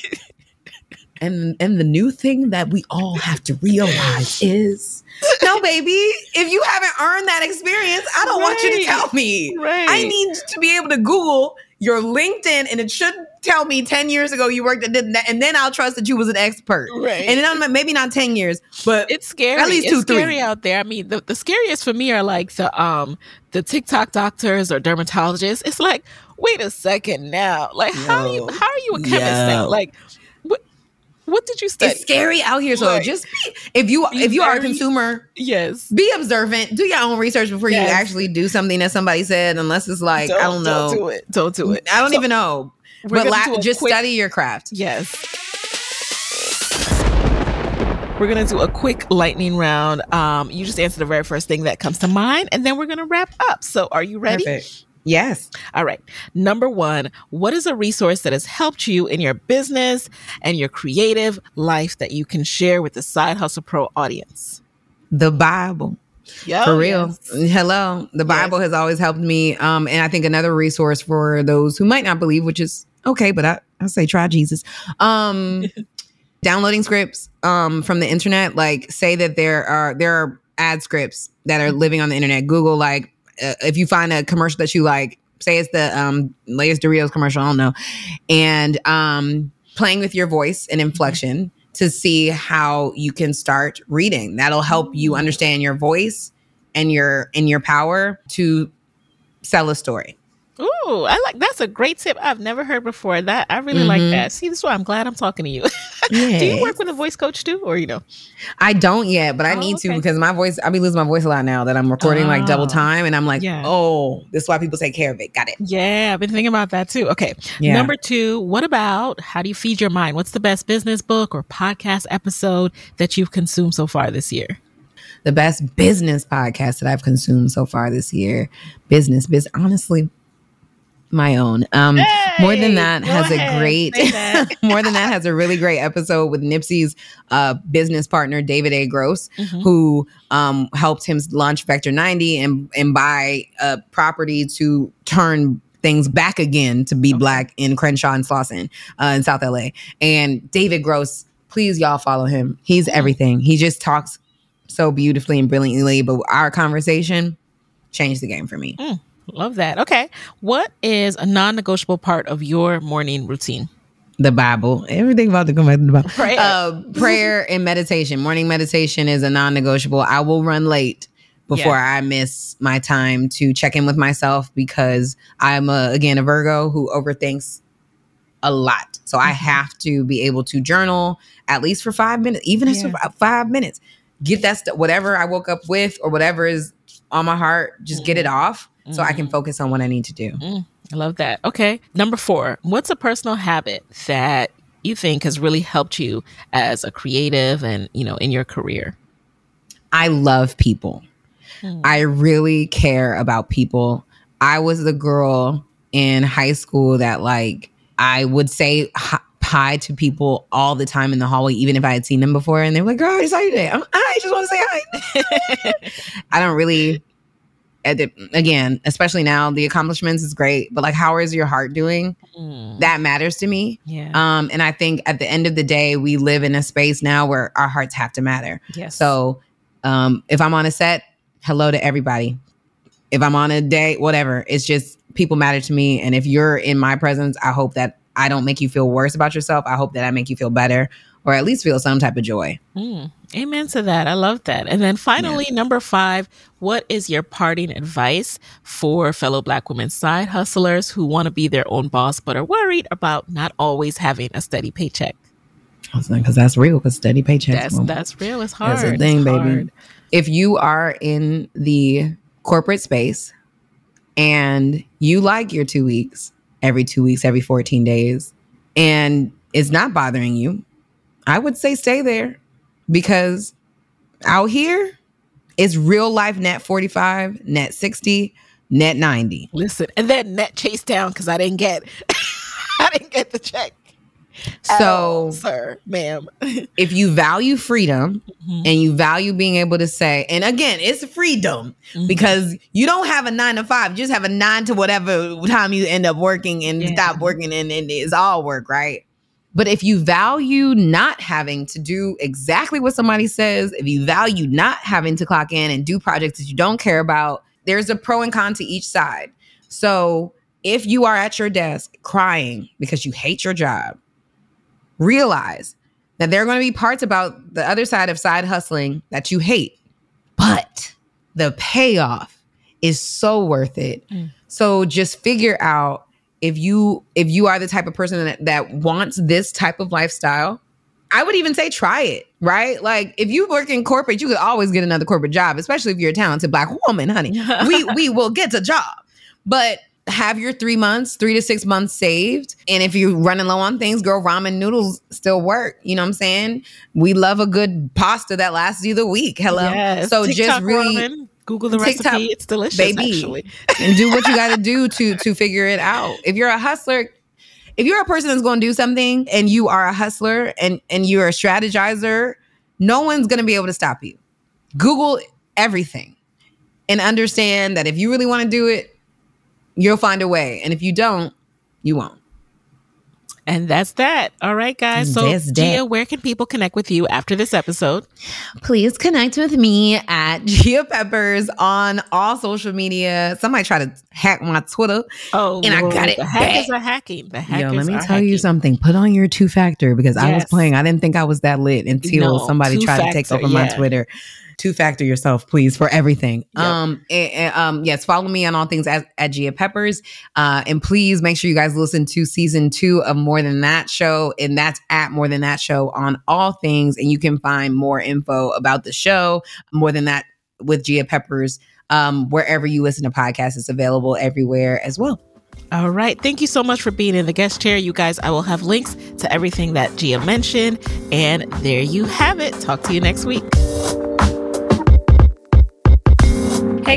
and the new thing that we all have to realize is, no, baby, if you haven't earned that experience, I don't want you to tell me. Right. I need to be able to Google your LinkedIn, and it should tell me 10 years ago you worked at that, and then I'll trust that you was an expert. Right. And then maybe not 10 years, but it's scary. At least 2-3. It's scary out there. I mean, the scariest for me are like the TikTok doctors or dermatologists. It's like, wait a second now. Like, how are you a chemist? Yo. Like, what did you study? It's scary out here. So just if you are a consumer, be observant. Do your own research before you actually do something that somebody said, unless it's like, I don't know. Don't do it. I don't even know. But just study your craft. Yes. We're going to do a quick lightning round. You just answer the very first thing that comes to mind, and then we're going to wrap up. So are you ready? Perfect. Yes. All right. Number one, what is a resource that has helped you in your business and your creative life that you can share with the Side Hustle Pro audience? The Bible. Yo, for real. Yes. Hello. The Bible has always helped me. And I think another resource for those who might not believe, which is okay, but I say try Jesus. Downloading scripts from the internet, like say that there are ad scripts that are living on the internet. Google, like, if you find a commercial that you like, say it's the Lay's Doritos commercial, I don't know, and playing with your voice and inflection to see how you can start reading. That'll help you understand your voice and your power to sell a story. Ooh, I like that's a great tip I've never heard before. That I really like that. See, this is why I'm glad I'm talking to you. Yes. Do you work with a voice coach too, or you know? I don't yet, but I need to because my voice, I be losing my voice a lot now that I'm recording like double time, and I'm like, oh, this is why people take care of it. Got it. Yeah, I've been thinking about that too. Okay, number two. What about how do you feed your mind? What's the best business book or podcast episode that you've consumed so far this year? The best business podcast that I've consumed so far this year. Business, honestly. My own. Hey, More Than That has a great, More Than That has a really great episode with Nipsey's business partner, David A. Gross, who helped him launch Vector 90 and buy a property to turn things back again to be Black in Crenshaw and Slauson in South LA. And David Gross, please y'all follow him. He's everything. He just talks so beautifully and brilliantly, but our conversation changed the game for me. Mm. Love that. Okay. What is a non-negotiable part of your morning routine? The Bible. Everything about to come back to the Bible. Prayer. Prayer and meditation. Morning meditation is a non-negotiable. I will run late before I miss my time to check in with myself because I'm, again, a Virgo who overthinks a lot. So I have to be able to journal at least for 5 minutes, even if it's 5 minutes. Get that stuff, whatever I woke up with or whatever is on my heart, just get it off. So I can focus on what I need to do. I love that. Okay. Number four, what's a personal habit that you think has really helped you as a creative and, you know, in your career? I love people. I really care about people. I was the girl in high school that like, I would say hi to people all the time in the hallway, even if I had seen them before. And they were like, girl, I saw you today. I just want to say hi. I don't really... Again, especially now, the accomplishments is great, but like, how is your heart doing? That matters to me. And I think at the end of the day, we live in a space now where our hearts have to matter. So if I'm on a set, hello to everybody. If I'm on a date, whatever, it's just people matter to me. And if you're in my presence, I hope that I don't make you feel worse about yourself. I hope that I make you feel better or at least feel some type of joy. Amen to that. I love that. And then finally, number five, what is your parting advice for fellow Black women side hustlers who want to be their own boss, but are worried about not always having a steady paycheck? Because that's real, because steady paychecks. That's real. It's hard. That's a thing, baby. If you are in the corporate space and you like your 2 weeks, every 2 weeks, every 14 days, and it's not bothering you, I would say stay there. Because out here, it's real life net 45, net 60, net 90. Listen, and that net chased down because I didn't get the check. So, sir, ma'am, if you value freedom and you value being able to say, and again, it's freedom because you don't have a 9 to 5, you just have a 9 to whatever time you end up working and stop working and it's all work, right? But if you value not having to do exactly what somebody says, if you value not having to clock in and do projects that you don't care about, there's a pro and con to each side. So if you are at your desk crying because you hate your job, realize that there are going to be parts about the other side of side hustling that you hate, but the payoff is so worth it. So just figure out, if you are the type of person that wants this type of lifestyle, I would even say try it, right? Like if you work in corporate, you could always get another corporate job, especially if you're a talented Black woman, honey. we will get a job. But have your 3 to 6 months saved. And if you're running low on things, girl, ramen noodles still work. You know what I'm saying? We love a good pasta that lasts you the week. Hello. Yes. So TikTok just really... Ramen. Google the TikTok recipe. It's delicious, baby. Actually. And do what you got to do to figure it out. If you're a hustler, if you're a person that's going to do something and you are a hustler and you're a strategizer, no one's going to be able to stop you. Google everything and understand that if you really want to do it, you'll find a way. And if you don't, you won't. And that's that. All right, guys. So, Gia, where can people connect with you after this episode? Please connect with me at Gia Peppers on all social media. Somebody tried to hack my Twitter. Oh, and I got it. The hackers are hacking. Let me tell you something. Put on your two-factor because I was playing. I didn't think I was that lit until somebody tried to take over my Twitter. Two-factor yourself, please, for everything. Yes, follow me on all things at Gia Peppers. And please make sure you guys listen to season 2 of More Than That Show. And that's at More Than That Show on all things. And you can find more info about the show, More Than That with Gia Peppers, wherever you listen to podcasts. It's available everywhere as well. All right. Thank you so much for being in the guest chair. You guys, I will have links to everything that Gia mentioned. And there you have it. Talk to you next week. Hey